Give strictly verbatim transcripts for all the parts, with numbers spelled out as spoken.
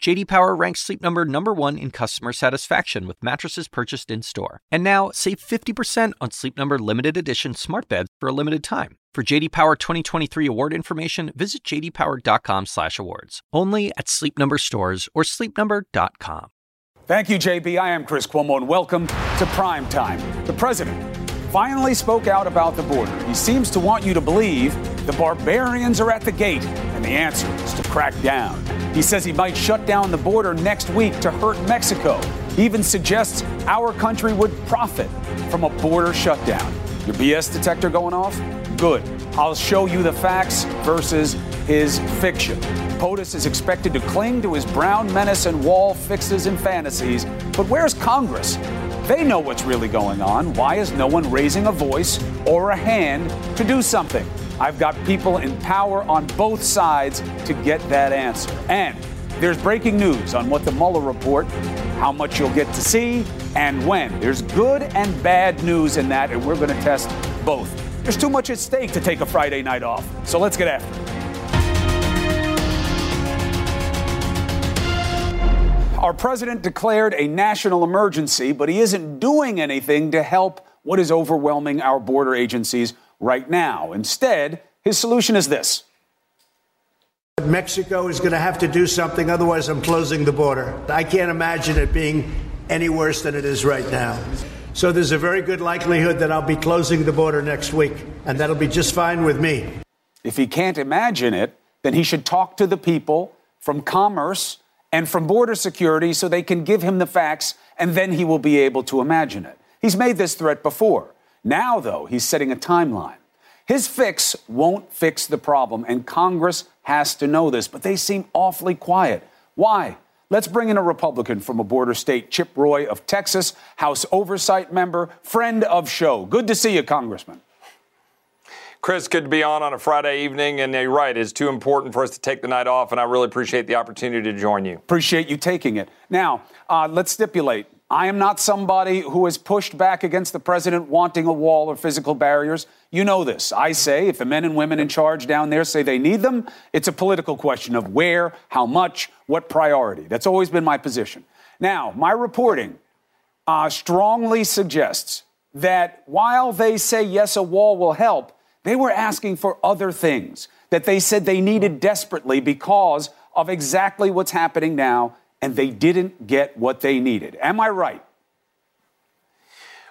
J D. Power ranks Sleep Number number one in customer satisfaction with mattresses purchased in-store. And now, save fifty percent on Sleep Number limited edition smart beds for a limited time. For J D. Power twenty twenty-three award information, visit j d power dot com slash awards. Only at Sleep Number stores or sleep number dot com. Thank you, J B. I am Chris Cuomo, and welcome to Primetime. The president finally spoke out about the border. He seems to want you to believe the barbarians are at the gate, and the answer is to crack down. He says he might shut down the border next week to hurt Mexico. He even suggests our country would profit from a border shutdown. Your B S detector going off? Good. I'll show you the facts versus his fiction. POTUS is expected to cling to his brown menace and wall fixes and fantasies. But where's Congress? They know what's really going on. Why is no one raising a voice or a hand to do something? I've got people in power on both sides to get that answer. And there's breaking news on what the Mueller report, how much you'll get to see, and when. There's good and bad news in that, and we're going to test both. There's too much at stake to take a Friday night off, so let's get after it. Our president declared a national emergency, but he isn't doing anything to help what is overwhelming our border agencies right now. Instead, his solution is this. Mexico is going to have to do something, otherwise I'm closing the border. I can't imagine it being any worse than it is right now. So there's a very good likelihood that I'll be closing the border next week, and that'll be just fine with me. If he can't imagine it, then he should talk to the people from commerce and from border security so they can give him the facts, and then he will be able to imagine it. He's made this threat before. Now, though, he's setting a timeline. His fix won't fix the problem, and Congress has to know this, but they seem awfully quiet. Why? Let's bring in a Republican from a border state, Chip Roy of Texas, House Oversight member, friend of show. Good to see you, Congressman. Chris, good to be on on a Friday evening, and you're right, it's too important for us to take the night off, and I really appreciate the opportunity to join you. Appreciate you taking it. Now, uh, let's stipulate. I am not somebody who has pushed back against the president wanting a wall or physical barriers. You know this. I say if the men and women in charge down there say they need them, it's a political question of where, how much, what priority. That's always been my position. Now, my reporting uh, strongly suggests that while they say, yes, a wall will help, they were asking for other things that they said they needed desperately because of exactly what's happening now. And they didn't get what they needed. Am I right?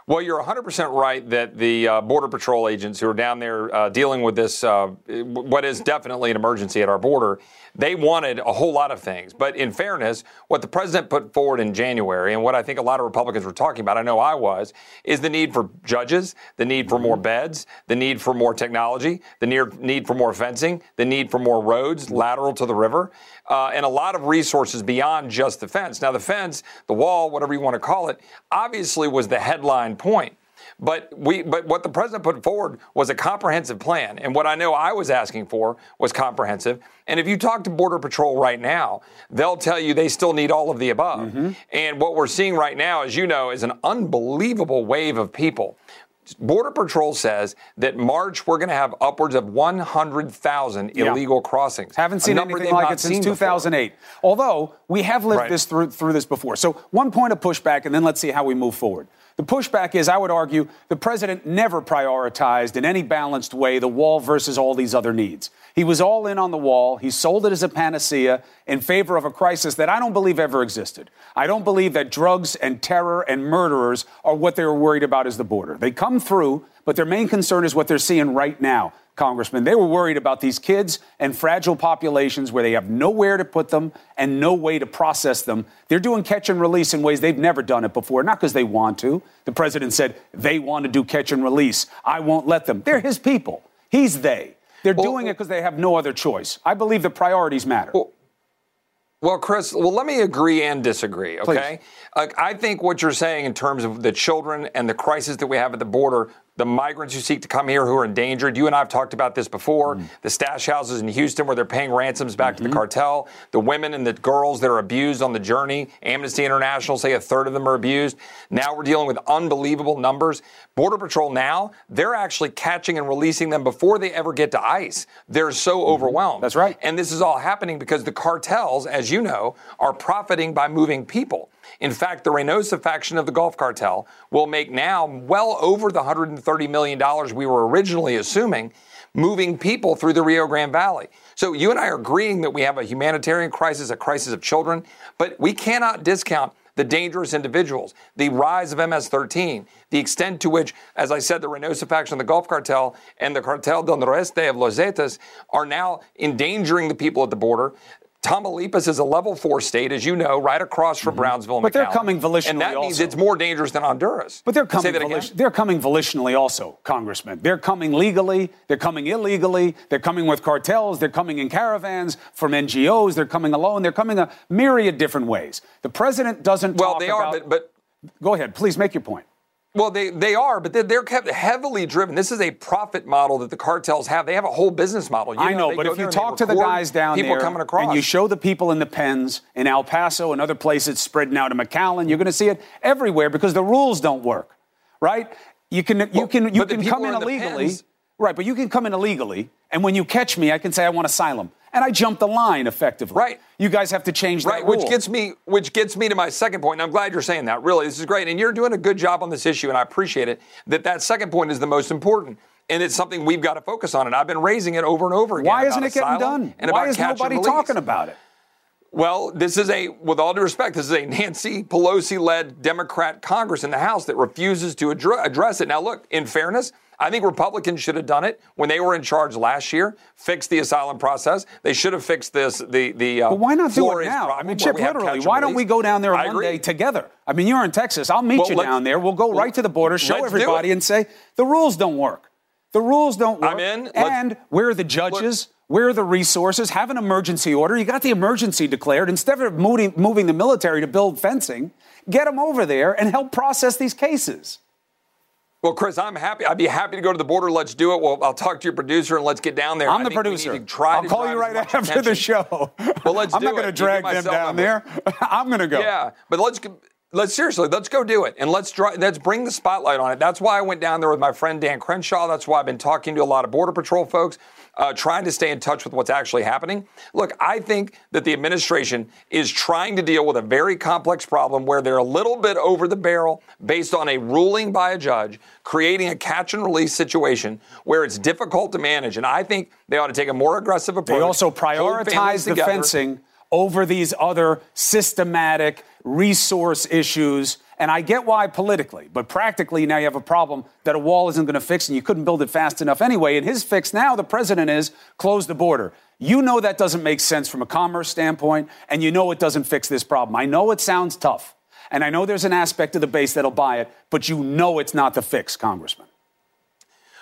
Well, you're one hundred percent right that the uh, Border Patrol agents who are down there uh, dealing with this, uh, what is definitely an emergency at our border, they wanted a whole lot of things. But in fairness, what the president put forward in January, and what I think a lot of Republicans were talking about, I know I was, is the need for judges, the need for more beds, the need for more technology, the near, need for more fencing, the need for more roads lateral to the river. Uh, and a lot of resources beyond just the fence. Now, the fence, the wall, whatever you want to call it, obviously was the headline point. But we, but what the president put forward was a comprehensive plan. And what I know I was asking for was comprehensive. And if you talk to Border Patrol right now, they'll tell you they still need all of the above. Mm-hmm. And what we're seeing right now, as you know, is an unbelievable wave of people. Border Patrol says that March we're going to have upwards of one hundred thousand yeah. illegal crossings. Haven't seen anything like it since two thousand eight. Before. Although we have lived right. this through through this before. So one point of pushback, and then let's see how we move forward. The pushback is, I would argue, the president never prioritized in any balanced way the wall versus all these other needs. He was all in on the wall. He sold it as a panacea in favor of a crisis that I don't believe ever existed. I don't believe that drugs and terror and murderers are what they were worried about is the border. They come through, but their main concern is what they're seeing right now, Congressman. They were worried about these kids and fragile populations where they have nowhere to put them and no way to process them. They're doing catch and release in ways they've never done it before, not because they want to. The president said they want to do catch and release. I won't let them. They're his people. He's they. They're well, doing it because they have no other choice. I believe the priorities matter. Well, well Chris, well, let me agree and disagree, okay? Uh, I think what you're saying in terms of the children and the crisis that we have at the border the migrants who seek to come here who are endangered. You and I have talked about this before. Mm. The stash houses in Houston where they're paying ransoms back mm-hmm. to the cartel. The women and the girls that are abused on the journey. Amnesty International say a third of them are abused. Now we're dealing with unbelievable numbers. Border Patrol now, they're actually catching and releasing them before they ever get to ICE. They're so mm-hmm. overwhelmed. That's right. And this is all happening because the cartels, as you know, are profiting by moving people. In fact, the Reynosa faction of the Gulf Cartel will make now well over the one hundred thirty million dollars we were originally assuming moving people through the Rio Grande Valley. So you and I are agreeing that we have a humanitarian crisis, a crisis of children, but we cannot discount the dangerous individuals, the rise of M S thirteen, the extent to which, as I said, the Reynosa faction of the Gulf Cartel and the Cartel del Noreste of Los Zetas are now endangering the people at the border. Tamaulipas is a level four state, as you know, right across from mm-hmm. Brownsville and McAllen. But they're coming volitionally and that also. means it's more dangerous than Honduras. But they're coming, voli- they're coming volitionally also, Congressman. They're coming legally. They're coming illegally. They're coming with cartels. They're coming in caravans from N G Os. They're coming alone. They're coming a myriad different ways. The president doesn't well, talk about... Well, they are, but, but... Go ahead. Please make your point. Well, they, they are, but they're, they're kept heavily driven. This is a profit model that the cartels have. They have a whole business model. You know, I know, but if you talk to the guys down there and you show the people in the pens in El Paso and other places spreading out to McAllen, you're going to see it everywhere because the rules don't work, right? You can you well, can you can come in illegally, right? But you can come in illegally, and when you catch me, I can say I want asylum. And I jumped the line effectively. Right. You guys have to change that right, rule. Which gets me, which gets me to my second point, and I'm glad you're saying that. Really, this is great. And you're doing a good job on this issue, and I appreciate it, that that second point is the most important. And it's something we've got to focus on, and I've been raising it over and over again. Why isn't it getting done? And why is nobody talking about it? Well, this is a, with all due respect, this is a Nancy Pelosi-led Democrat Congress in the House that refuses to address it. Now, look, in fairness, I think Republicans should have done it when they were in charge last year, fixed the asylum process. They should have fixed this, the the. Uh, but why not do it now? I mean, Chip, literally, why don't we go down there one day together? I mean, you're in Texas. I'll meet well, you down there. We'll go right to the border, show everybody and say, the rules don't work. The rules don't work. I'm in. And where are the judges? Look, where are the resources? Have an emergency order. You got the emergency declared. Instead of moving, moving the military to build fencing, get them over there and help process these cases. Well, Chris, I'm happy. I'd be happy to go to the border. Let's do it. Well, I'll talk to your producer and let's get down there. I'm I the producer. Try I'll call you right after attention. the show. Well, let's I'm do it. I'm not going to drag them down there. I'm going to go. Yeah, but let's let's seriously, let's go do it. And let's draw, let's bring the spotlight on it. That's why I went down there with my friend Dan Crenshaw. That's why I've been talking to a lot of Border Patrol folks. Uh, trying to stay in touch with what's actually happening. Look, I think that the administration is trying to deal with a very complex problem where they're a little bit over the barrel based on a ruling by a judge, creating a catch and release situation where it's difficult to manage. And I think they ought to take a more aggressive approach. They also prioritize the fencing over these other systematic resource issues. And I get why politically, but practically now you have a problem that a wall isn't going to fix and you couldn't build it fast enough anyway. And his fix now, the president, is close the border. You know that doesn't make sense from a commerce standpoint, and you know it doesn't fix this problem. I know it sounds tough, and I know there's an aspect of the base that'll buy it, but you know it's not the fix, Congressman.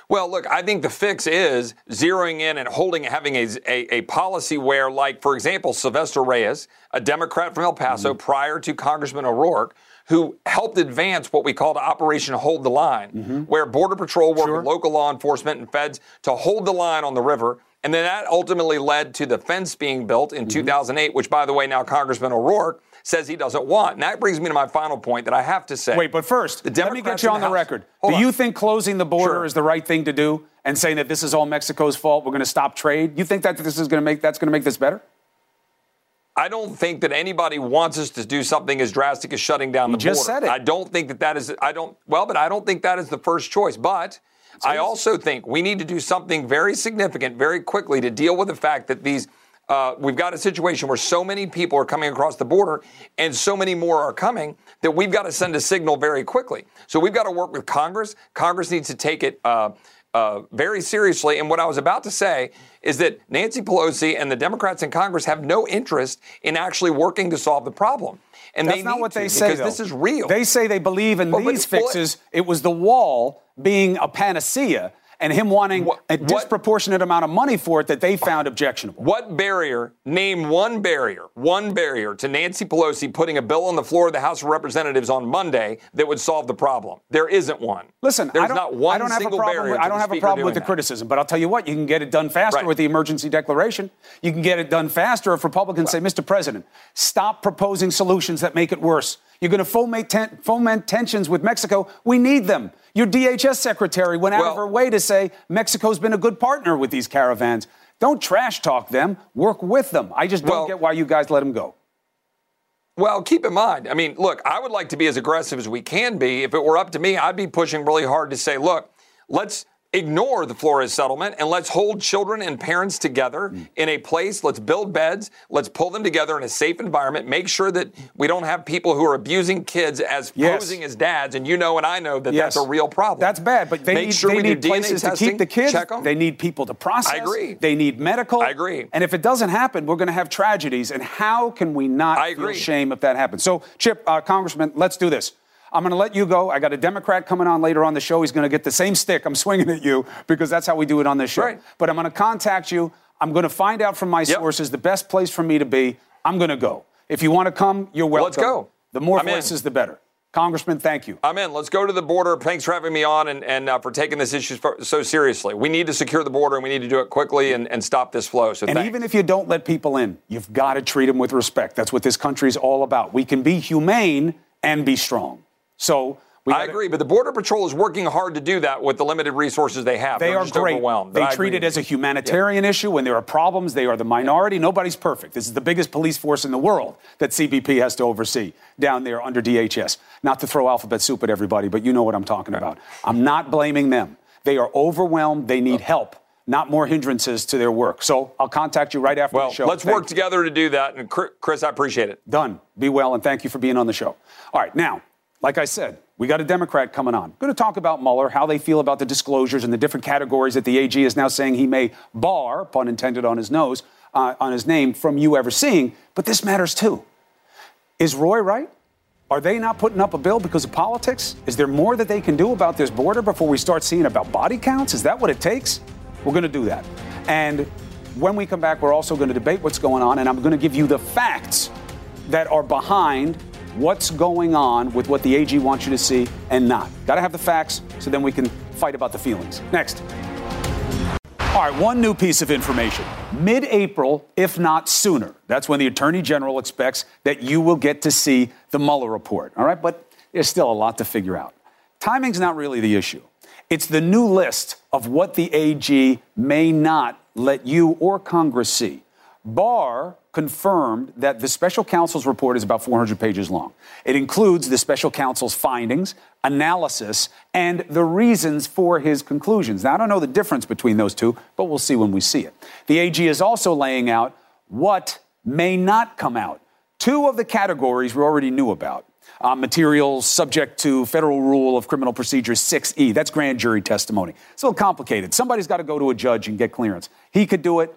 Well, look, I think the fix is zeroing in and holding, having a, a, a policy where, like, for example, Sylvester Reyes, a Democrat from El Paso, mm-hmm. prior to Congressman O'Rourke, who helped advance what we called Operation Hold the Line, mm-hmm. where Border Patrol worked sure. with local law enforcement and feds to hold the line on the river. And then that ultimately led to the fence being built in mm-hmm. two thousand eight, which, by the way, now Congressman O'Rourke says he doesn't want. And that brings me to my final point that I have to say. Wait, but first, let me get you on the, the record. Hold do on. You think closing the border sure. is the right thing to do and saying that this is all Mexico's fault, we're going to stop trade? You think that this is going to make that's going to make this better? I don't think that anybody wants us to do something as drastic as shutting down the border. You just said it. I don't think that that is, I don't, well, but I don't think that is the first choice. But I also think we need to do something very significant, very quickly to deal with the fact that these, uh, we've got a situation where so many people are coming across the border and so many more are coming that we've got to send a signal very quickly. So we've got to work with Congress. Congress needs to take it uh Uh, very seriously. And what I was about to say is that Nancy Pelosi and the Democrats in Congress have no interest in actually working to solve the problem. And that's not what they say, though. This is real. They say they believe in these fixes. It was the wall being a panacea. and him wanting what, a disproportionate what, amount of money for it that they found objectionable. What barrier, name one barrier, one barrier to Nancy Pelosi putting a bill on the floor of the House of Representatives on Monday that would solve the problem? There isn't one. Listen, There's I don't, not one I don't have a problem, with, I don't have a problem with the that. criticism, but I'll tell you what, you can get it done faster right. with the emergency declaration. You can get it done faster if Republicans right. say, Mister President, stop proposing solutions that make it worse. You're going to foment, ten- foment tensions with Mexico. We need them. Your D H S secretary went out well, of her way to say Mexico's been a good partner with these caravans. Don't trash talk them. Work with them. I just don't well, get why you guys let them go. Well, keep in mind, I mean, look, I would like to be as aggressive as we can be. If it were up to me, I'd be pushing really hard to say, look, let's ignore the Flores settlement and let's hold children and parents together mm. in a place. Let's build beds. Let's pull them together in a safe environment. Make sure that we don't have people who are abusing kids as yes. posing as dads. And you know and I know that yes. that's a real problem. That's bad. But they Make need, sure they need places testing, to keep the kids. They need people to process. I agree. They need medical. I agree. And if it doesn't happen, we're going to have tragedies. And how can we not I feel agree. shame if that happens? So, Chip, uh, Congressman, let's do this. I'm going to let you go. I got a Democrat coming on later on the show. He's going to get the same stick I'm swinging at you because that's how we do it on this show. Right. But I'm going to contact you. I'm going to find out from my yep. sources the best place for me to be. I'm going to go. If you want to come, you're welcome. Let's go. The more I'm voices, in. the better. Congressman, thank you. I'm in. Let's go to the border. Thanks for having me on and, and uh, for taking this issue so seriously. We need to secure the border, and we need to do it quickly and, and stop this flow. So and thanks. Even if you don't let people in, you've got to treat them with respect. That's what this country's all about. We can be humane and be strong. So we I agree, but the Border Patrol is working hard to do that with the limited resources they have. They They're are just great. Overwhelmed. They I treat agree. it as a humanitarian yeah. issue. When there are problems, they are the minority. Yeah. Nobody's perfect. This is the biggest police force in the world that C B P has to oversee down there under D H S. Not to throw alphabet soup at everybody, but you know what I'm talking right. about. I'm not blaming them. They are overwhelmed. They need okay. help. Not more hindrances to their work. So I'll contact you right after well, the show. Well, let's thank work you. together to do that. And Chris, I appreciate it. Done. Be well, and thank you for being on the show. All right, now. Like I said, we got a Democrat coming on. Going to talk about Mueller, how they feel about the disclosures and the different categories that the A G is now saying he may bar, pun intended on his nose, uh, on his name, from you ever seeing. But this matters, too. Is Roy right? Are they not putting up a bill because of politics? Is there more that they can do about this border before we start seeing about body counts? Is that what it takes? We're going to do that. And when we come back, we're also going to debate what's going on. And I'm going to give you the facts that are behind what's going on with what the A G wants you to see and not. Got to have the facts so then we can fight about the feelings. Next. All right, one new piece of information. Mid-April, if not sooner, that's when the Attorney General expects that you will get to see the Mueller report. All right, but there's still a lot to figure out. Timing's not really the issue. It's the new list of what the A G may not let you or Congress see. Barr confirmed that the special counsel's report is about four hundred pages long. It includes the special counsel's findings, analysis, and the reasons for his conclusions. Now, I don't know the difference between those two, but we'll see when we see it. The A G is also laying out what may not come out. Two of the categories we already knew about. Uh, materials subject to Federal Rule of Criminal Procedure six E. That's grand jury testimony. It's a little complicated. Somebody's got to go to a judge and get clearance. He could do it.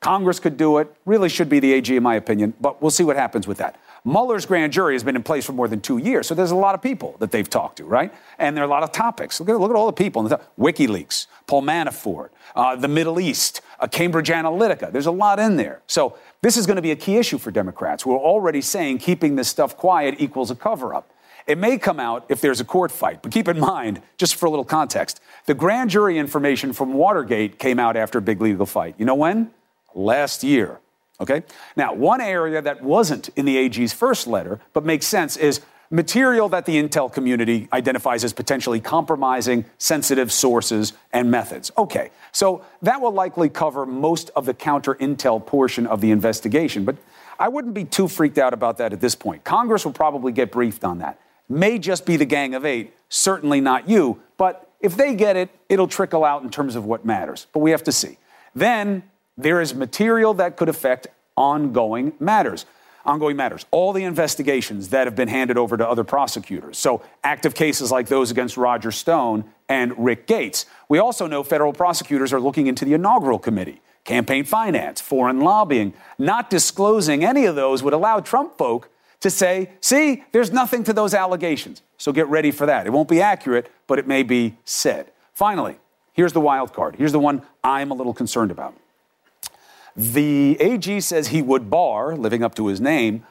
Congress could do it. Really should be the A G, in my opinion, but we'll see what happens with that. Mueller's grand jury has been in place for more than two years, so there's a lot of people that they've talked to, right? And there are a lot of topics. Look at, look at all the people. WikiLeaks, Paul Manafort, uh, the Middle East, uh, Cambridge Analytica. There's a lot in there. So this is going to be a key issue for Democrats who are already saying keeping this stuff quiet equals a cover-up. It may come out if there's a court fight, but keep in mind, just for a little context, the grand jury information from Watergate came out after a big legal fight. You know when? Last year. Okay. Now, one area that wasn't in the A G's first letter, but makes sense, is material that the intel community identifies as potentially compromising sensitive sources and methods. Okay. So that will likely cover most of the counter-intel portion of the investigation, but I wouldn't be too freaked out about that at this point. Congress will probably get briefed on that. May just be the Gang of Eight, certainly not you, but if they get it, it'll trickle out in terms of what matters, but we have to see. Then there is material that could affect ongoing matters. Ongoing matters. All the investigations that have been handed over to other prosecutors. So active cases like those against Roger Stone and Rick Gates. We also know federal prosecutors are looking into the inaugural committee, campaign finance, foreign lobbying. Not disclosing any of those would allow Trump folk to say, see, there's nothing to those allegations. So get ready for that. It won't be accurate, but it may be said. Finally, Here's the wild card. Here's the one I'm a little concerned about. The A G says he would bar, living up to his name,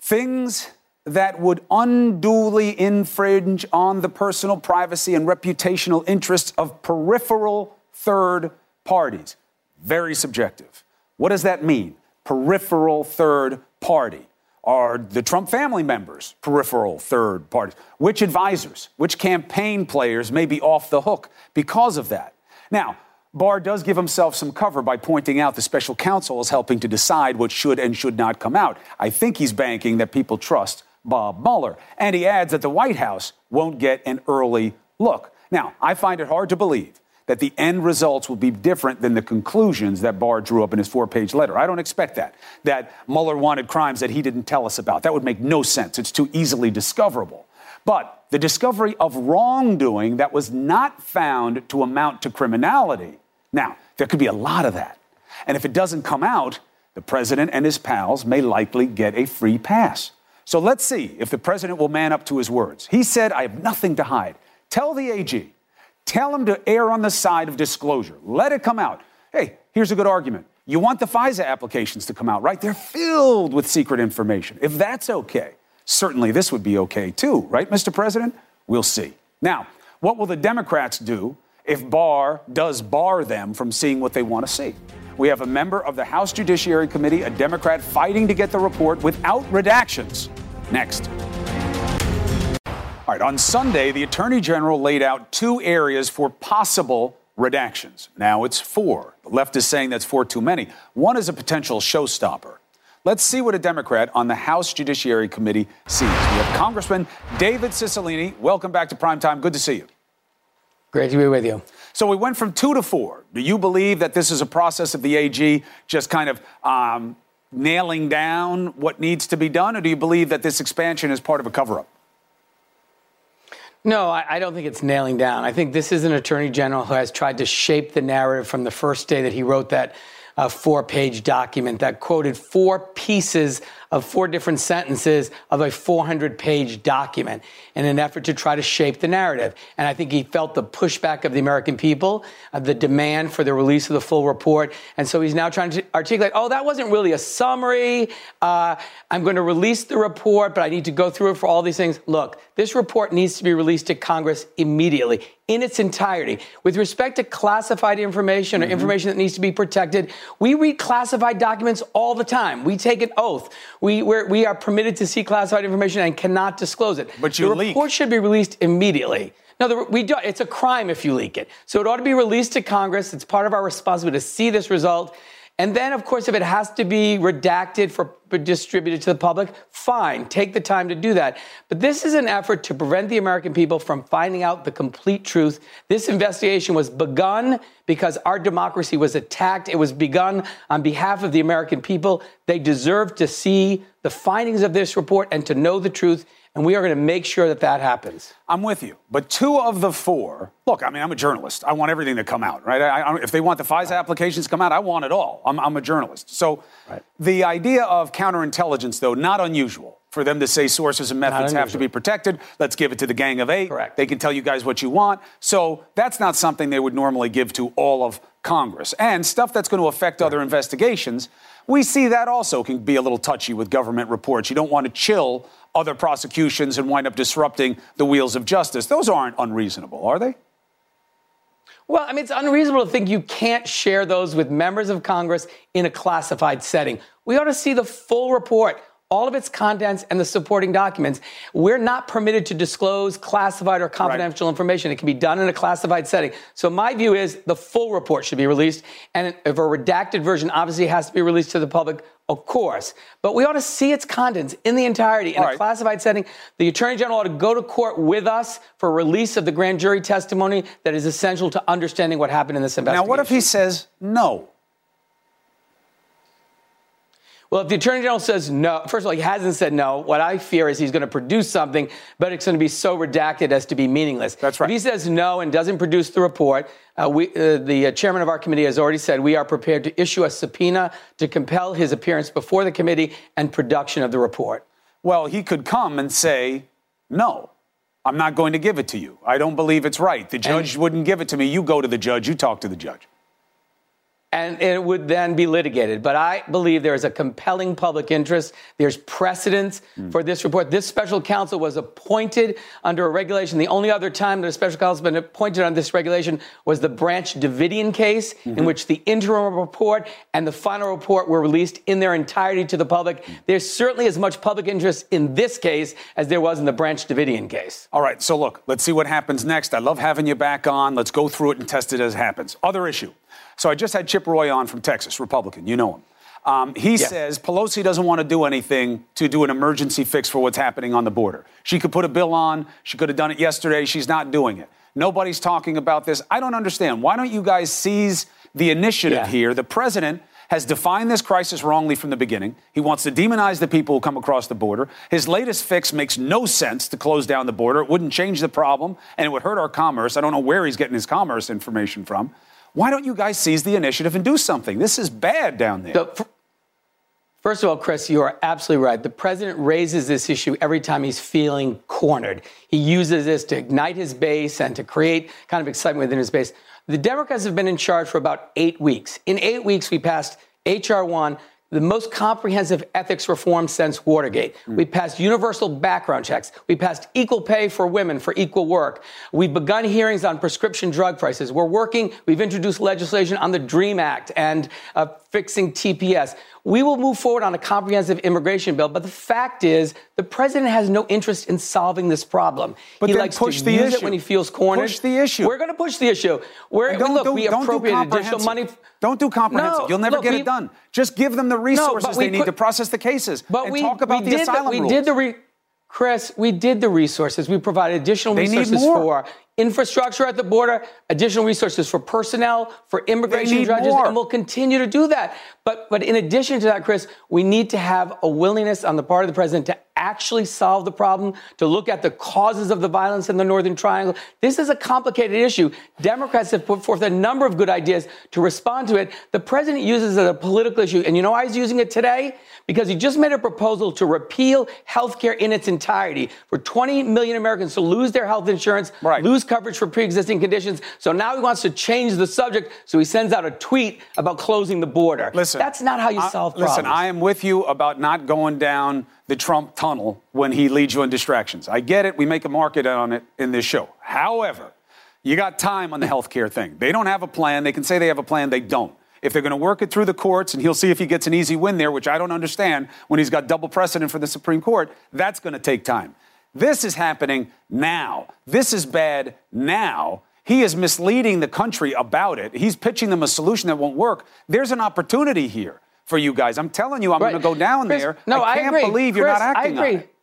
things that would unduly infringe on the personal privacy and reputational interests of peripheral third parties. Very subjective. What does that mean? Peripheral third party. Are the Trump family members peripheral third parties? Which advisors, which campaign players may be off the hook because of that? Now, Barr does give himself some cover by pointing out the special counsel is helping to decide what should and should not come out. I think he's banking that people trust Bob Mueller. And he adds that the White House won't get an early look. Now, I find it hard to believe that the end results will be different than the conclusions that Barr drew up in his four-page letter. I don't expect that, that Mueller wanted crimes that he didn't tell us about. That would make no sense. It's too easily discoverable. But the discovery of wrongdoing that was not found to amount to criminality. Now, there could be a lot of that. And if it doesn't come out, the president and his pals may likely get a free pass. So let's see if the president will man up to his words. He said, I have nothing to hide. Tell the A G. Tell him to err on the side of disclosure. Let it come out. Hey, here's a good argument. You want the FISA applications to come out, right? They're filled with secret information. If that's okay. Certainly this would be okay, too, right, Mister President? We'll see. Now, what will the Democrats do if Barr does bar them from seeing what they want to see? We have a member of the House Judiciary Committee, a Democrat, fighting to get the report without redactions. Next. All right, on Sunday, the Attorney General laid out two areas for possible redactions. Now it's four. The left is saying that's four too many. One is a potential showstopper. Let's see what a Democrat on the House Judiciary Committee sees. We have Congressman David Cicilline. Welcome back to Primetime. Good to see you. Great to be with you. So we went from two to four. Do you believe that this is a process of the A G just kind of um, nailing down what needs to be done, or do you believe that this expansion is part of a cover-up? No, I, I don't think it's nailing down. I think this is an Attorney General who has tried to shape the narrative from the first day that he wrote that a four-page document that quoted four pieces of four different sentences of a four hundred page document in an effort to try to shape the narrative. And I think he felt the pushback of the American people, uh, the demand for the release of the full report. And so he's now trying to articulate, oh, that wasn't really a summary. Uh, I'm going to release the report, but I need to go through it for all these things. Look, this report needs to be released to Congress immediately, in its entirety. With respect to classified information or mm-hmm. information that needs to be protected, we read classified documents all the time. We take an oath. We we're, we are permitted to see classified information and cannot disclose it. But you the leak. report should be released immediately. No, the, we do, it's a crime if you leak it. So it ought to be released to Congress. It's part of our responsibility to see this result. And then, of course, if it has to be redacted for distributed to the public, fine, take the time to do that. But this is an effort to prevent the American people from finding out the complete truth. This investigation was begun because our democracy was attacked. It was begun on behalf of the American people. They deserve to see the findings of this report and to know the truth. And we are going to make sure that that happens. I'm with you. But two of the four. Look, I mean, I'm a journalist. I want everything to come out, right? I, I, if they want the FISA right. applications to come out, I want it all. I'm, I'm a journalist. So right. the idea of counterintelligence, though, not unusual for them to say sources and methods have to be protected. Let's give it to the Gang of Eight. Correct. They can tell you guys what you want. So that's not something they would normally give to all of Congress. And stuff that's going to affect right. other investigations. We see that also can be a little touchy with government reports. You don't want to chill other prosecutions and wind up disrupting the wheels of justice. Those aren't unreasonable, are they? Well, I mean, it's unreasonable to think you can't share those with members of Congress in a classified setting. We ought to see the full report, all of its contents and the supporting documents. We're not permitted to disclose classified or confidential right. information. It can be done in a classified setting. So my view is the full report should be released. And if a redacted version obviously has to be released to the public, of course. But we ought to see its contents in the entirety in right. a classified setting. The Attorney General ought to go to court with us for release of the grand jury testimony that is essential to understanding what happened in this investigation. Now, what if he says no? Well, if the Attorney General says no, first of all, he hasn't said no. What I fear is he's going to produce something, but it's going to be so redacted as to be meaningless. That's right. If he says no and doesn't produce the report, uh, we, uh, the uh, chairman of our committee has already said we are prepared to issue a subpoena to compel his appearance before the committee and production of the report. Well, he could come and say no. I I'm not going to give it to you. I don't believe it's right. The judge and, wouldn't give it to me. You go to the judge. You talk to the judge. And it would then be litigated. But I believe there is a compelling public interest. There's precedence mm. for this report. This special counsel was appointed under a regulation. The only other time that a special counsel has been appointed under this regulation was the Branch Davidian case, mm-hmm. in which the interim report and the final report were released in their entirety to the public. Mm. There's certainly as much public interest in this case as there was in the Branch Davidian case. All right. So, look, let's see what happens next. I love having you back on. Let's go through it and test it as it happens. Other issue. So I just had Chip Roy on from Texas, Republican. You know him. Um, he yeah. says Pelosi doesn't want to do anything to do an emergency fix for what's happening on the border. She could put a bill on. She could have done it yesterday. She's not doing it. Nobody's talking about this. I don't understand. Why don't you guys seize the initiative yeah. here? The president has defined this crisis wrongly from the beginning. He wants to demonize the people who come across the border. His latest fix makes no sense to close down the border. It wouldn't change the problem, and it would hurt our commerce. I don't know where he's getting his commerce information from. Why don't you guys seize the initiative and do something? This is bad down there. So, first of all, Chris, you are absolutely right. The president raises this issue every time he's feeling cornered. He uses this to ignite his base and to create kind of excitement within his base. The Democrats have been in charge for about eight weeks. In eight weeks, we passed H R one, the most comprehensive ethics reform since Watergate. Mm. We passed universal background checks. We passed equal pay for women for equal work. We've begun hearings on prescription drug prices. We're working. We've introduced legislation on the DREAM Act and uh, fixing T P S. We will move forward on a comprehensive immigration bill. But the fact is, the president has no interest in solving this problem. But he likes to use it when he feels cornered. Push the issue. We're going to push the issue. We're, don't, look, don't, we appropriate additional money. Don't do comprehensive. No, You'll never look, get we, it done. Just give them the resources no, they put, need to process the cases but and we, talk about we the asylum the, we rules. Did the re- Chris, we did the resources. We provided additional they resources for infrastructure at the border, additional resources for personnel, for immigration judges, more. and we'll continue to do that. But but in addition to that, Chris, we need to have a willingness on the part of the president to actually solve the problem, to look at the causes of the violence in the Northern Triangle. This is a complicated issue. Democrats have put forth a number of good ideas to respond to it. The president uses it as a political issue. And you know why he's using it today? Because he just made a proposal to repeal health care in its entirety for twenty million Americans to lose their health insurance, right. lose coverage for pre-existing conditions. So now he wants to change the subject. So he sends out a tweet about closing the border. Listen, that's not how you I, solve problems. Listen, I am with you about not going down the Trump tunnel when he leads you in distractions. I get it. We make a market on it in this show. However, you got time on the health care thing. They don't have a plan. They can say they have a plan. They don't. If they're going to work it through the courts, and he'll see if he gets an easy win there, which I don't understand when he's got double precedent for the Supreme Court, that's going to take time. This is happening now. This is bad now. He is misleading the country about it. He's pitching them a solution that won't work. There's an opportunity here for you guys. I'm telling you, I'm right. going to go down Chris, there. No, I can't I believe you're Chris, not acting I agree. on it.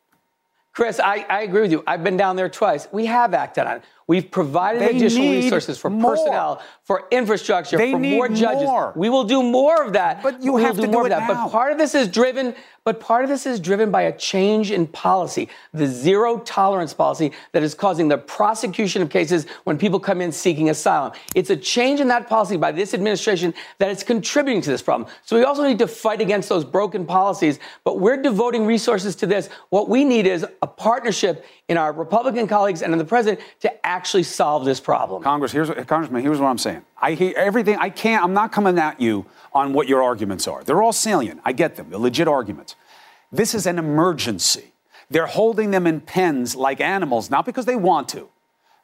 Chris, I, I agree with you. I've been down there twice. We have acted on it. We've provided they additional resources for more. personnel, for infrastructure, they for more judges. More. We will do more of that. But you we have will do to more do it of that. Now. But part of this is driven. But part of this is driven by a change in policy, the zero tolerance policy that is causing the prosecution of cases when people come in seeking asylum. It's a change in that policy by this administration that is contributing to this problem. So we also need to fight against those broken policies. But we're devoting resources to this. What we need is a partnership in our Republican colleagues and in the president to act. actually solve this problem. Congress, here's, Congressman, here's what I'm saying. I hear everything. I can't, I'm not coming at you on what your arguments are. They're all salient. I get them. They're legit arguments. This is an emergency. They're holding them in pens like animals, not because they want to,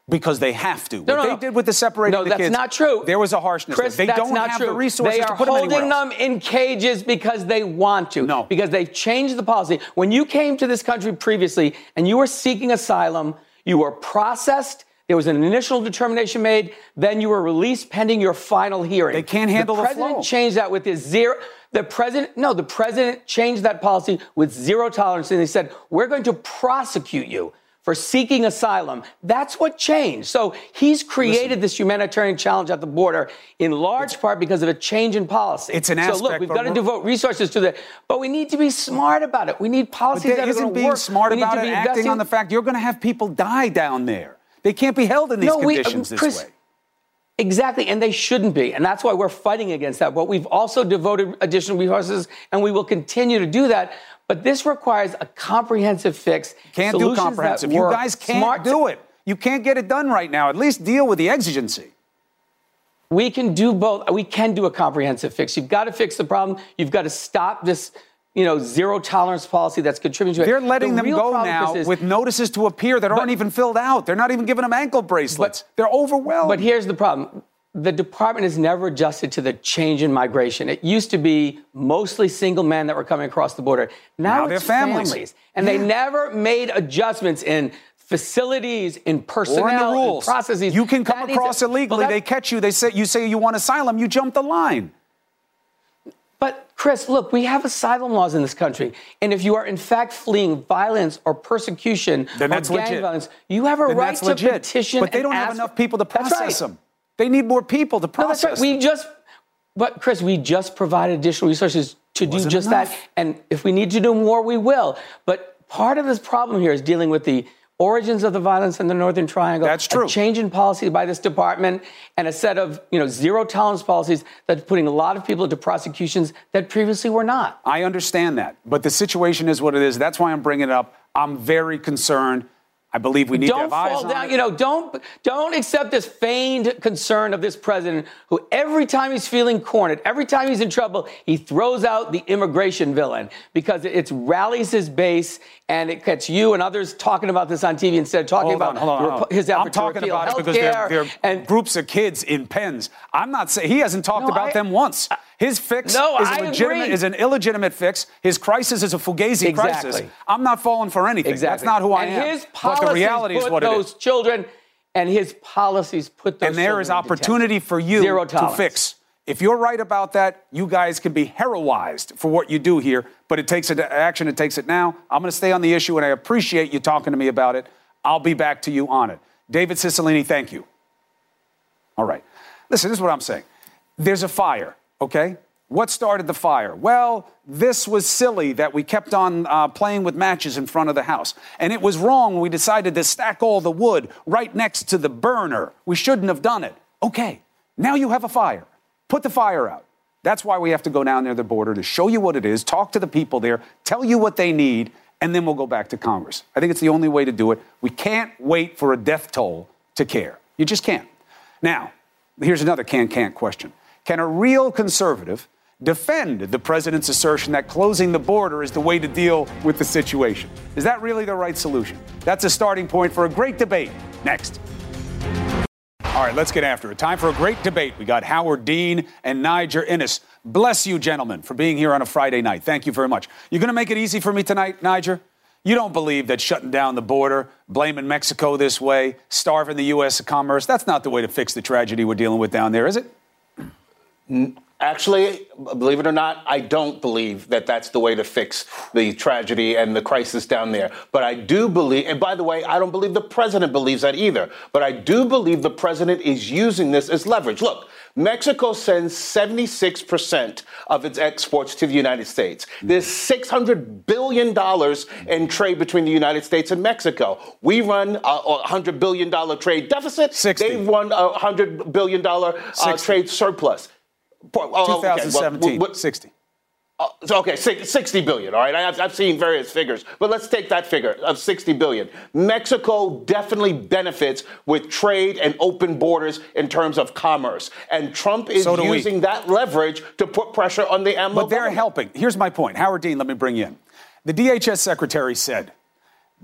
because they have to. No, what no, they no. did with the separating no, the kids. No, that's not true. There was a harshness. Chris, they that's don't not have true. the resources to put them anywhere They are holding them in cages because they want to. No. Because they've changed the policy. When you came to this country previously and you were seeking asylum, you were processed. There was an initial determination made. Then you were released pending your final hearing. They can't handle the flow. The president changed that with his zero. The president, no, the president changed that policy with zero tolerance. And he said, we're going to prosecute you for seeking asylum. That's what changed. So he's created Listen, this humanitarian challenge at the border in large part because of a change in policy. It's an aspect. So look, we've got to devote resources to that, but we need to be smart about it. We need policies that are going to work. But being smart about it, acting on the fact you're going to have people die down there. They can't be held in these no, we, conditions this Chris, way. Exactly. And they shouldn't be. And that's why we're fighting against that. But we've also devoted additional resources, and we will continue to do that. But this requires a comprehensive fix. Can't do comprehensive. You guys can't do it. You can't get it done right now. At least deal with the exigency. We can do both. We can do a comprehensive fix. You've got to fix the problem. You've got to stop this, you know, zero tolerance policy that's contributing to it. They're letting them go now with notices to appear that aren't even filled out. They're not even giving them ankle bracelets. They're overwhelmed. But here's the problem. The department has never adjusted to the change in migration. It used to be mostly single men that were coming across the border. Now, now it's families. families. And yeah. they never made adjustments in facilities, in personnel, or in the rules. In processes. You can come that across illegally. Well, that, they catch you. They say you say you want asylum. You jump the line. But, Chris, look, we have asylum laws in this country. And if you are, in fact, fleeing violence or persecution then or gang legit. violence, you have a then right to legit. petition. But they don't have enough people to process right. them. They need more people to process no, that's right. them. We just, but, Chris, we just provided additional resources to Wasn't do just enough. that. And if we need to do more, we will. But part of this problem here is dealing with the origins of the violence in the Northern Triangle. That's true. A change in policy by this department and a set of, you know, zero tolerance policies that's putting a lot of people into prosecutions that previously were not. I understand that. But the situation is what it is. That's why I'm bringing it up. I'm very concerned. I believe we need don't to have eyes on Don't fall down. It. You know, don't, don't accept this feigned concern of this president who every time he's feeling cornered, every time he's in trouble, he throws out the immigration villain because it rallies his base and it gets you and others talking about this on T V instead of talking hold about on, hold on, hold on. his effort I'm talking to repeal about it because they're, they're and groups of kids in pens. I'm not saying he hasn't talked no, about I, them once. I, His fix no, is, legitimate, is an illegitimate fix. His crisis is a Fugazi exactly. crisis. I'm not falling for anything. Exactly. That's not who I and am. His policies but the reality put is what those it is. children, and his policies put those children. And there children is opportunity for you to fix. If you're right about that, you guys can be heroized for what you do here. But it takes action. It takes it now. I'm going to stay on the issue, and I appreciate you talking to me about it. I'll be back to you on it. David Cicilline, thank you. All right. Listen, this is what I'm saying. There's a fire. Okay, what started the fire? Well, this was silly that we kept on uh, playing with matches in front of the house. And it was wrong when we decided to stack all the wood right next to the burner. We shouldn't have done it. Okay, now you have a fire. Put the fire out. That's why we have to go down near the border to show you what it is, talk to the people there, tell you what they need, and then we'll go back to Congress. I think it's the only way to do it. We can't wait for a death toll to care. You just can't. Now, here's another can-can't question. Can a real conservative defend the president's assertion that closing the border is the way to deal with the situation? Is that really the right solution? That's a starting point for a great debate. Next. All right, let's get after it. Time for a great debate. We got Howard Dean and Niger Innis. Bless you, gentlemen, for being here on a Friday night. Thank you very much. You're going to make it easy for me tonight, Niger? You don't believe that shutting down the border, blaming Mexico this way, starving the U S commerce, that's not the way to fix the tragedy we're dealing with down there, is it? Actually, believe it or not, I don't believe that that's the way to fix the tragedy and the crisis down there. But I do believe, and by the way, I don't believe the president believes that either. But I do believe the president is using this as leverage. Look, Mexico sends seventy-six percent of its exports to the United States. There's six hundred billion dollars in trade between the United States and Mexico. We run a one hundred billion dollars trade deficit. sixty They run a one hundred billion dollars uh, trade surplus. Oh, twenty seventeen, okay. well, what, sixty Uh, so, okay, sixty billion dollars, all right? I've, I've seen various figures, but let's take that figure of sixty billion dollars. Mexico definitely benefits with trade and open borders in terms of commerce. And Trump is so using we. that leverage to put pressure on the AMLO But they're government. helping. Here's my point. Howard Dean, let me bring you in. The D H S secretary said,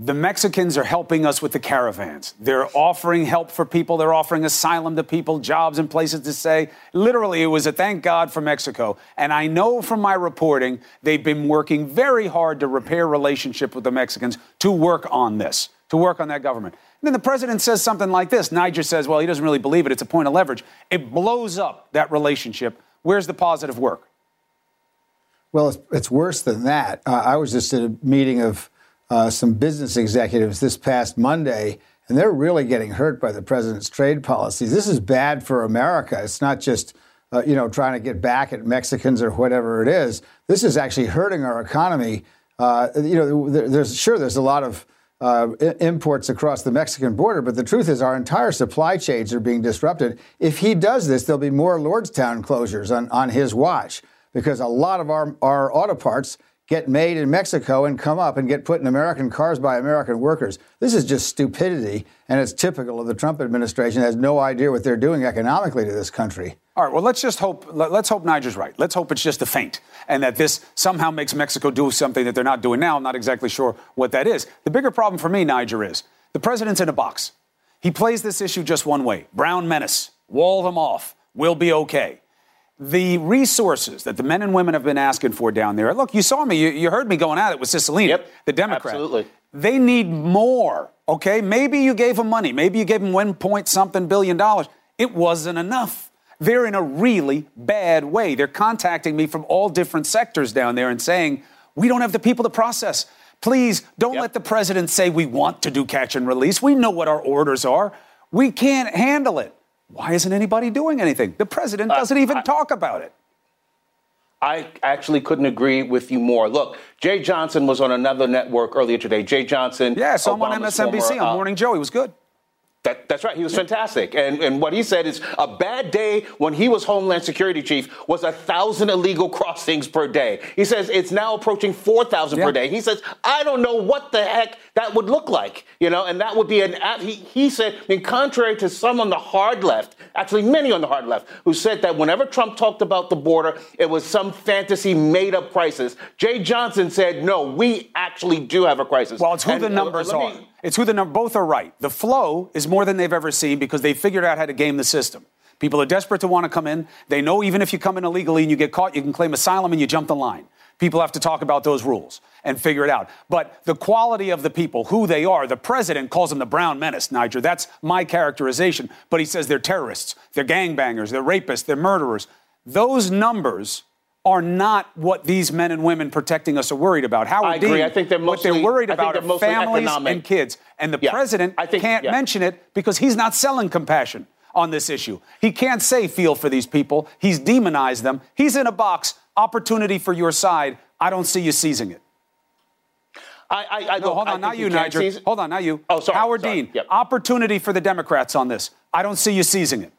the Mexicans are helping us with the caravans. They're offering help for people. They're offering asylum to people, jobs and places to stay. Literally, it was a thank God for Mexico. And I know from my reporting, they've been working very hard to repair relationship with the Mexicans to work on this, to work on that government. And then the president says something like this. Niger says, well, he doesn't really believe it. It's a point of leverage. It blows up that relationship. Where's the positive work? Well, it's, it's worse than that. Uh, I was just at a meeting of Uh, some business executives this past Monday, and they're really getting hurt by the president's trade policies. This is bad for America. It's not just, uh, you know, trying to get back at Mexicans or whatever it is. This is actually hurting our economy. Uh, you know, there, there's sure there's a lot of Uh, imports across the Mexican border. But the truth is our entire supply chains are being disrupted. If he does this, there'll be more Lordstown closures on, on his watch, because a lot of our, our auto parts get made in Mexico and come up and get put in American cars by American workers. This is just stupidity, and it's typical of the Trump administration. It has no idea what they're doing economically to this country. All right, well, let's just hope, let's hope Niger's right. Let's hope it's just a feint and that this somehow makes Mexico do something that they're not doing now. I'm not exactly sure what that is. The bigger problem for me, Niger, is the president's in a box. He plays this issue just one way. Brown menace. Wall them off. We'll be okay. The resources that the men and women have been asking for down there. Look, you saw me. You, you heard me going at it with Cicilline, yep, the Democrat. Absolutely. They need more, okay? Maybe you gave them money. Maybe you gave them one point something billion dollars. It wasn't enough. They're in a really bad way. They're contacting me from all different sectors down there and saying, we don't have the people to process. Please don't yep. let the president say we want to do catch and release. We know what our orders are. We can't handle it. Why isn't anybody doing anything? The president doesn't uh, even I, talk about it. I actually couldn't agree with you more. Look, Jay Johnson was on another network earlier today. Jay Johnson. Yeah, so I'm on M S N B C former, on uh, Morning Joe. He was good. That, that's right. He was fantastic. And and what he said is a bad day when he was Homeland Security Chief was a thousand illegal crossings per day. He says it's now approaching four thousand yeah. per day. He says, I don't know what the heck that would look like, you know, and that would be an he, he said, I mean, contrary to some on the hard left, actually many on the hard left, who said that whenever Trump talked about the border, it was some fantasy made up crisis. Jay Johnson said, no, we actually do have a crisis. Well, it's who and, the numbers uh, are. Me, It's who the number, both are right. The flow is more than they've ever seen because they figured out how to game the system. People are desperate to want to come in. They know even if you come in illegally and you get caught, you can claim asylum and you jump the line. People have to talk about those rules and figure it out. But the quality of the people, who they are, the president calls them the brown menace, Niger. That's my characterization. But he says they're terrorists, they're gangbangers, they're rapists, they're murderers. Those numbers are not what these men and women protecting us are worried about. Howard I agree. Dean, I think they're mostly, what they're worried about they're are families economic. and kids. And the yeah. president I think, can't yeah. mention it because he's not selling compassion on this issue. He can't say feel for these people. He's demonized them. He's in a box. Opportunity for your side. I don't see you seizing it. I, I, I no, don't, hold on, I not you, you Niger. Hold on, not you. Oh, sorry. Howard sorry. Dean, yep. opportunity for the Democrats on this. I don't see you seizing it.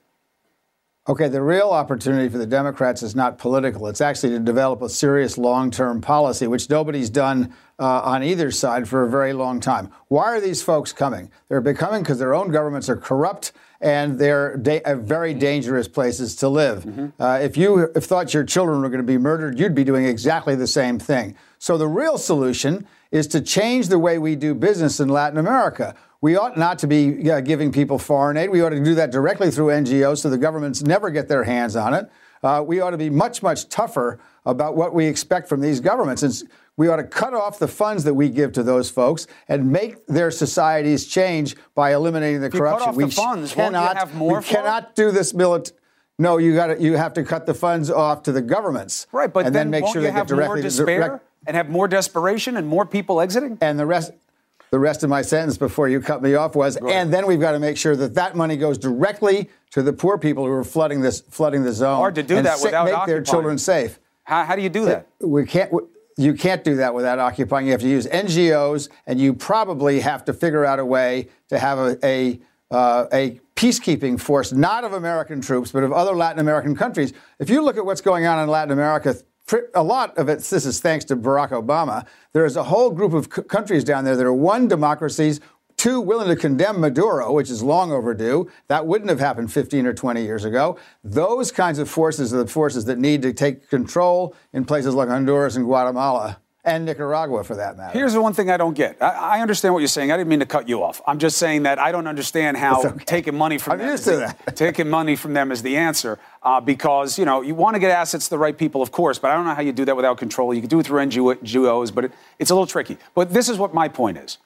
Okay, the real opportunity for the Democrats is not political. It's actually to develop a serious long-term policy, which nobody's done uh, on either side for a very long time. Why are these folks coming? They're becoming because their own governments are corrupt and they're da- very dangerous places to live. Mm-hmm. Uh, if you if thought your children were going to be murdered, you'd be doing exactly the same thing. So the real solution is to change the way we do business in Latin America. We ought not to be uh, giving people foreign aid. We ought to do that directly through N G Os so the governments never get their hands on it. Uh, we ought to be much, much tougher about what we expect from these governments. And we ought to cut off the funds that we give to those folks and make their societies change by eliminating the if corruption. You cut off we the funds, cannot, won't you have more we cannot do this military. No, you got to, you have to cut the funds off to the governments. Right, but and then, then make won't sure you they have get directly more despair to direct- and have more desperation and more people exiting? And the rest... The rest of my sentence before you cut me off was, and then we've got to make sure that that money goes directly to the poor people who are flooding this, flooding the zone. Hard to do that without occupying. Make their children safe. How, how do you do that? We can't. We, you can't do that without occupying. You have to use N G Os, and you probably have to figure out a way to have a a, uh, a peacekeeping force, not of American troops, but of other Latin American countries. If you look at what's going on in Latin America. A lot of it, this is thanks to Barack Obama, there is a whole group of c- countries down there that are, one, democracies, two, willing to condemn Maduro, which is long overdue. That wouldn't have happened fifteen or twenty years ago. Those kinds of forces are the forces that need to take control in places like Honduras and Guatemala and Nicaragua, for that matter. Here's the one thing I don't get. I, I understand what you're saying. I didn't mean to cut you off. I'm just saying that I don't understand how okay. taking money from I'm them used to that. taking money from them is the answer. Uh, because, you know, you want to get assets to the right people, of course, but I don't know how you do that without control. You can do it through N G Os, but it, it's a little tricky. But this is what my point is.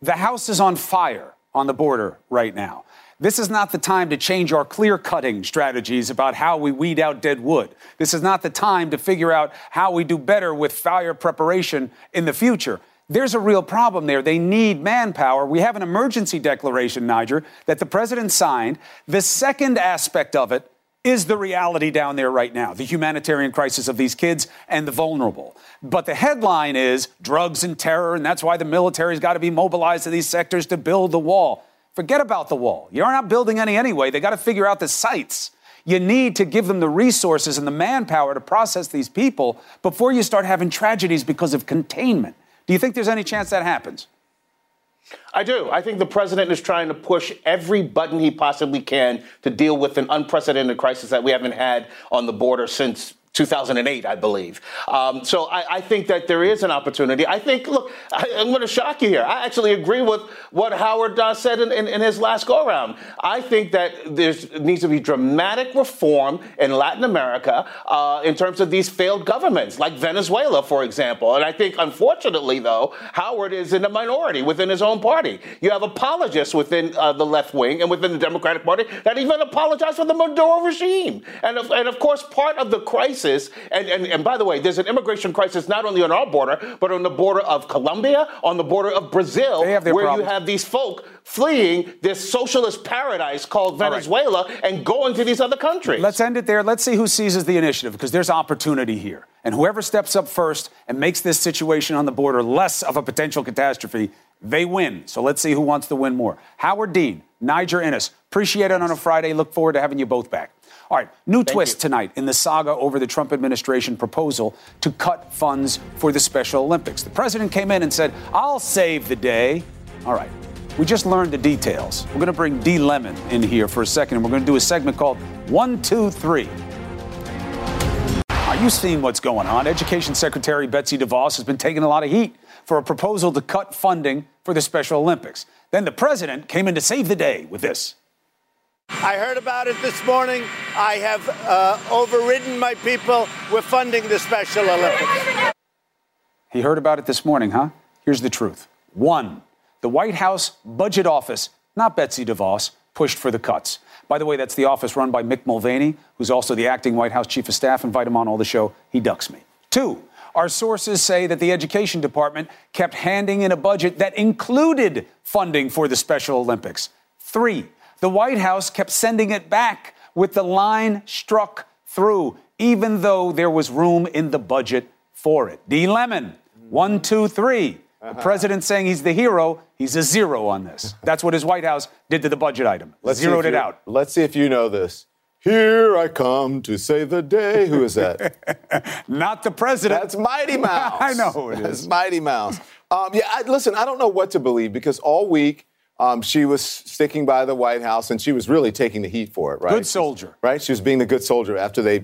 The house is on fire on the border right now. This is not the time to change our clear-cutting strategies about how we weed out dead wood. This is not the time to figure out how we do better with fire preparation in the future. There's a real problem there. They need manpower. We have an emergency declaration, Niger, that the president signed. The second aspect of it is the reality down there right now, the humanitarian crisis of these kids and the vulnerable. But the headline is drugs and terror, and that's why the military's got to be mobilized to these sectors to build the wall. Forget about the wall. You're not building any anyway. They got to figure out the sites. You need to give them the resources and the manpower to process these people before you start having tragedies because of containment. Do you think there's any chance that happens? I do. I think the president is trying to push every button he possibly can to deal with an unprecedented crisis that we haven't had on the border since two thousand eight, I believe. Um, so I, I think that there is an opportunity. I think, look, I, I'm going to shock you here. I actually agree with what Howard uh, said in, in, in his last go-around. I think that there needs to be dramatic reform in Latin America uh, in terms of these failed governments, like Venezuela, for example. And I think, unfortunately, though, Howard is in the minority within his own party. You have apologists within uh, the left wing and within the Democratic Party that even apologize for the Maduro regime. And of, and, of course, part of the crisis And, and, and by the way, there's an immigration crisis not only on our border, but on the border of Colombia, on the border of Brazil, where problems. You have these folk fleeing this socialist paradise called Venezuela right. and going to these other countries. Let's end it there. Let's see who seizes the initiative, because there's opportunity here. And whoever steps up first and makes this situation on the border less of a potential catastrophe, they win. So let's see who wants to win more. Howard Dean, Niger Innis, appreciate it on a Friday. Look forward to having you both back. All right, new Thank twist you. tonight in the saga over the Trump administration proposal to cut funds for the Special Olympics. The president came in and said, I'll save the day. All right, we just learned the details. We're going to bring D. Lemon in here for a second, and we're going to do a segment called One, Two, Three. Are you seeing what's going on? Education Secretary Betsy DeVos has been taking a lot of heat for a proposal to cut funding for the Special Olympics. Then the president came in to save the day with this. I heard about it this morning. I have uh, overridden my people. We're funding the Special Olympics. He heard about it this morning, huh? Here's the truth. One, the White House Budget Office, not Betsy DeVos, pushed for the cuts. By the way, that's the office run by Mick Mulvaney, who's also the acting White House Chief of Staff. Invite him on all the show. He ducks me. Two, our sources say that the Education Department kept handing in a budget that included funding for the Special Olympics. Three, the White House kept sending it back with the line struck through, even though there was room in the budget for it. D. Lemon, one, two, three. Uh-huh. The president saying he's the hero, he's a zero on this. That's what his White House did to the budget item. Let's Zeroed it out. Let's see if you know this. Here I come to save the day. Who is that? Not the president. That's Mighty Mouse. I know who it is. That's Mighty Mouse. Um, yeah, I, listen, I don't know what to believe, because all week, Um, she was sticking by the White House, and she was really taking the heat for it, right? Good soldier. Right? She was being the good soldier after they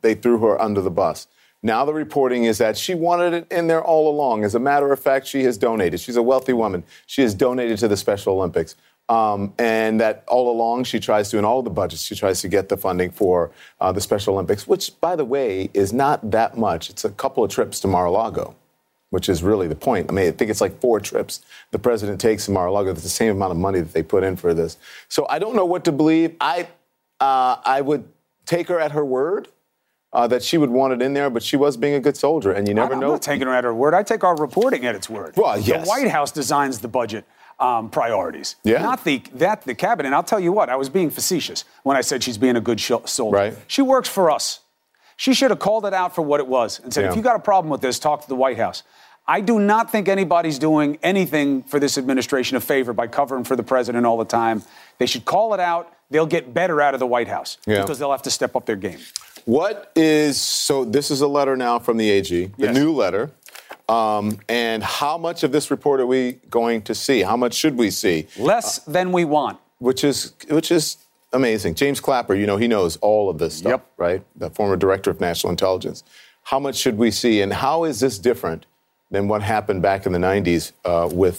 they threw her under the bus. Now the reporting is that she wanted it in there all along. As a matter of fact, she has donated. She's a wealthy woman. She has donated to the Special Olympics. Um, and that all along she tries to, in all the budgets, she tries to get the funding for uh, the Special Olympics, which, by the way, is not that much. It's a couple of trips to Mar-a-Lago, which is really the point. I mean, I think it's like four trips the president takes in Mar-a-Lago. That's the same amount of money that they put in for this. So I don't know what to believe. I uh, I would take her at her word uh, that she would want it in there, but she was being a good soldier, and you never I'm know. I'm not taking her at her word. I take our reporting at its word. Well, yes. The White House designs the budget um, priorities, yeah. not the that the cabinet. And I'll tell you what, I was being facetious when I said she's being a good sh- soldier. Right. She works for us. She should have called it out for what it was and said, yeah. if you got a problem with this, talk to the White House. I do not think anybody's doing anything for this administration a favor by covering for the president all the time. They should call it out. They'll get better out of the White House yeah. because they'll have to step up their game. What is, so this is a letter now from the A G, the yes. new letter. Um, and how much of this report are we going to see? How much should we see? Less uh, than we want. Which is, which is. Amazing. James Clapper, you know, he knows all of this stuff, yep. right? The former director of national intelligence. How much should we see, and how is this different than what happened back in the nineties uh, with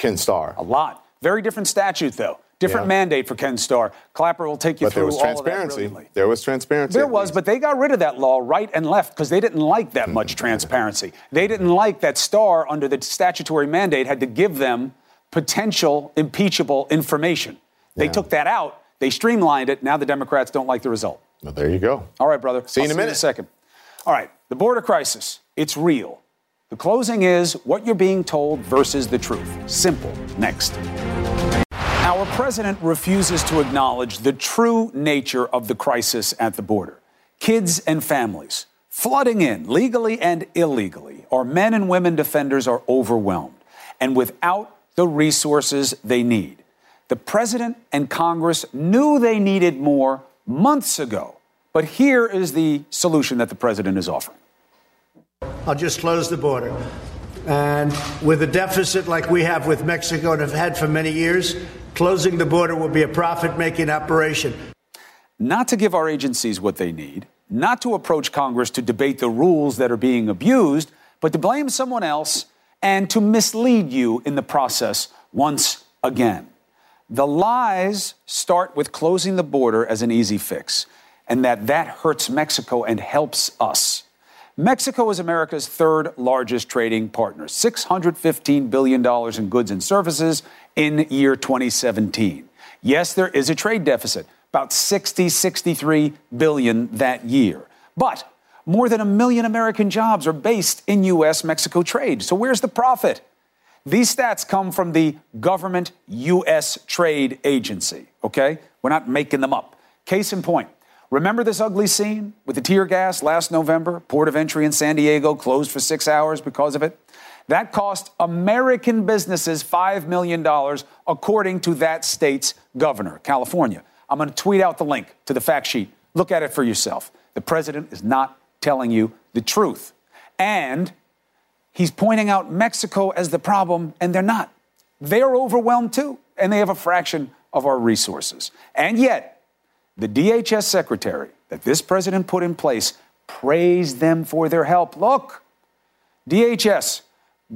Ken Starr? A lot. Very different statute, though. Different yeah. mandate for Ken Starr. Clapper will take you but through all of that. But there was transparency. There was transparency. There was, but they got rid of that law right and left because they didn't like that much transparency. They didn't like that Starr, under the statutory mandate, had to give them potential impeachable information. They yeah. took that out. They streamlined it. Now the Democrats don't like the result. Well, there you go. All right, brother. See you in a minute. See you in a second. All right. The border crisis. It's real. The closing is what you're being told versus the truth. Simple. Next. Our president refuses to acknowledge the true nature of the crisis at the border. Kids and families flooding in, legally and illegally. Our men and women defenders are overwhelmed and without the resources they need. The president and Congress knew they needed more months ago. But here is the solution that the president is offering. I'll just close the border. And with a deficit like we have with Mexico and have had for many years, closing the border will be a profit-making operation. Not to give our agencies what they need, not to approach Congress to debate the rules that are being abused, but to blame someone else and to mislead you in the process once again. The lies start with closing the border as an easy fix, and that that hurts Mexico and helps us. Mexico is America's third largest trading partner, six hundred fifteen billion dollars in goods and services in year twenty seventeen. Yes, there is a trade deficit, about sixty, sixty-three billion dollars that year. But more than a million American jobs are based in U S-Mexico trade. So where's the profit? These stats come from the government U S Trade Agency, okay? We're not making them up. Case in point. Remember this ugly scene with the tear gas last November? Port of entry in San Diego closed for six hours because of it. That cost American businesses five million dollars, according to that state's governor, California. I'm going to tweet out the link to the fact sheet. Look at it for yourself. The president is not telling you the truth. And he's pointing out Mexico as the problem, and they're not. They're overwhelmed, too, and they have a fraction of our resources. And yet, the D H S secretary that this president put in place praised them for their help. Look, D H S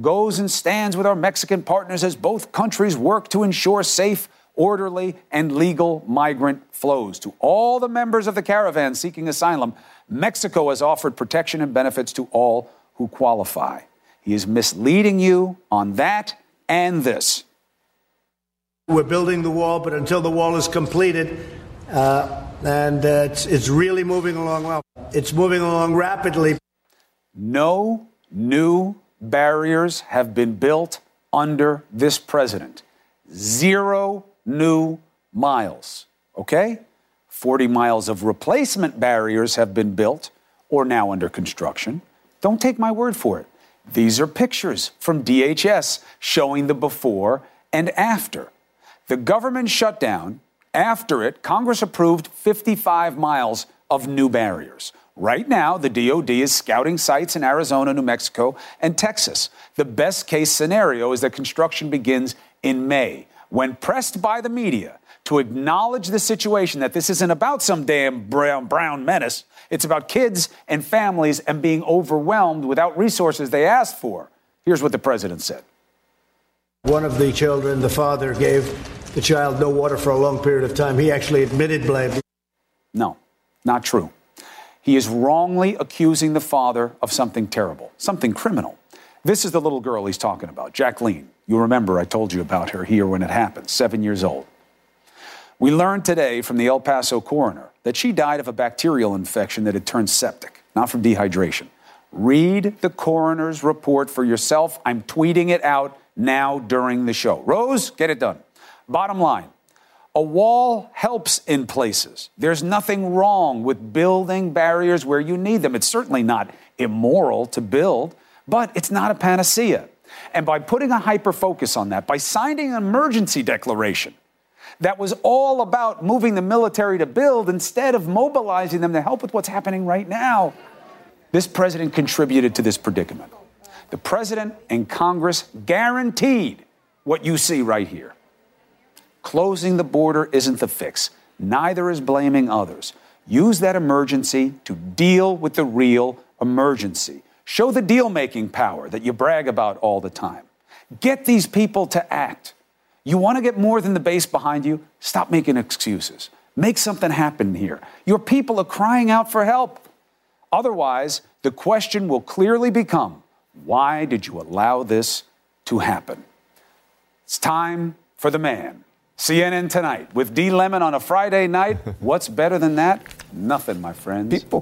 goes and stands with our Mexican partners as both countries work to ensure safe, orderly, and legal migrant flows. To all the members of the caravan seeking asylum, Mexico has offered protection and benefits to all who qualify. He is misleading you on that and this. We're building the wall, but until the wall is completed, Uh, and uh, it's, it's really moving along well. It's moving along rapidly. No new barriers have been built under this president. Zero new miles, okay? forty miles of replacement barriers have been built or now under construction. Don't take my word for it. These are pictures from D H S showing the before and after. The government shutdown. After it, Congress approved fifty-five miles of new barriers. Right now, the D O D is scouting sites in Arizona, New Mexico, and Texas. The best-case scenario is that construction begins in May. When pressed by the media to acknowledge the situation, that this isn't about some damn brown, brown menace, it's about kids and families and being overwhelmed without resources they asked for, here's what the president said. One of the children, the father, gave the child no water for a long period of time. He actually admitted blame. No, not true. He is wrongly accusing the father of something terrible, something criminal. This is the little girl he's talking about, Jacqueline. You remember I told you about her here when it happened, seven years old. We learned today from the El Paso coroner that she died of a bacterial infection that had turned septic, not from dehydration. Read the coroner's report for yourself. I'm tweeting it out now during the show. Rose, get it done. Bottom line, a wall helps in places. There's nothing wrong with building barriers where you need them. It's certainly not immoral to build, but it's not a panacea. And by putting a hyper-focus on that, by signing an emergency declaration that was all about moving the military to build instead of mobilizing them to help with what's happening right now, this president contributed to this predicament. The president and Congress guaranteed what you see right here. Closing the border isn't the fix. Neither is blaming others. Use that emergency to deal with the real emergency. Show the deal-making power that you brag about all the time. Get these people to act. You want to get more than the base behind you? Stop making excuses. Make something happen here. Your people are crying out for help. Otherwise, the question will clearly become, why did you allow this to happen? It's time for the man. C N N Tonight with D. Lemon on a Friday night. What's better than that? Nothing, my friends. People.